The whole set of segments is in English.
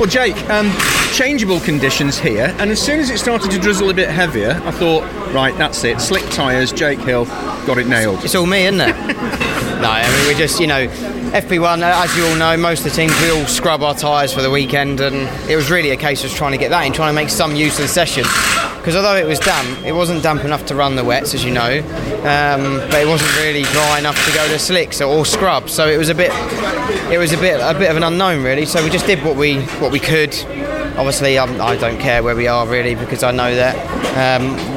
Well, Jake, changeable conditions here, and as soon as it started to drizzle a bit heavier, I thought, right, that's it. Slick tyres, Jake Hill, got it nailed. It's all me, isn't it? No, I mean, we just, you know, FP1, as you all know, most of the teams, we all scrub our tyres for the weekend, and it was really a case of trying to get that in, trying to make some use of the session. Because although it was damp, it wasn't damp enough to run the wets, as you know, but it wasn't really dry enough to go to slicks or scrubs. So it was a bit of an unknown, really. So we just did what we could. Obviously, I don't care where we are, really, because I know that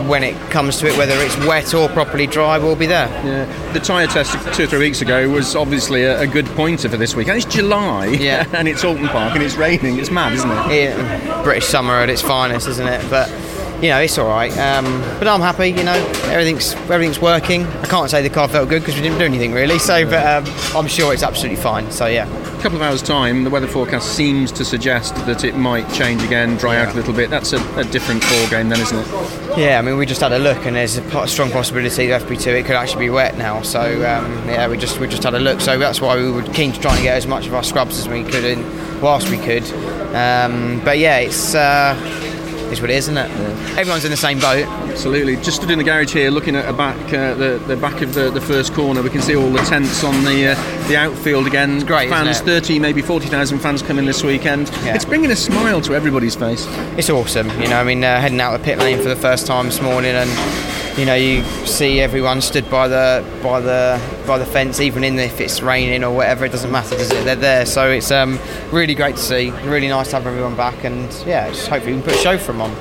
when it comes to it, whether it's wet or properly dry, we'll be there. Yeah. The tyre test 2 or 3 weeks ago was obviously a good pointer for this week. And it's July, yeah. And it's Alton Park, and it's raining. It's mad, isn't it? Yeah. British summer at its finest, isn't it? But, you know, it's all right. But I'm happy, you know, everything's working. I can't say the car felt good because we didn't do anything, really. So, but I'm sure it's absolutely fine. So, yeah. A couple of hours' time, the weather forecast seems to suggest that it might change again, dry out a little bit. That's a different ball game then, isn't it? Yeah, I mean, we just had a look, and there's a strong possibility that FP2 it could actually be wet now. So yeah, we just had a look. So that's why we were keen to try and get as much of our scrubs as we could in whilst we could. But yeah, it's what it is, isn't it? Yeah. Everyone's in the same boat. Absolutely. Just stood in the garage here, looking at the back of the first corner. We can see all the tents on the outfield again. It's great, fans, isn't it? 30, maybe 40,000 fans coming this weekend. Yeah. It's bringing a smile to everybody's face. It's awesome. You know, I mean, heading out of pit lane for the first time this morning, and you know, you see everyone stood by the fence, even if it's raining or whatever. It doesn't matter, does it? They're there, so it's really great to see. Really nice to have everyone back, and yeah, just hopefully we can put a show for them on.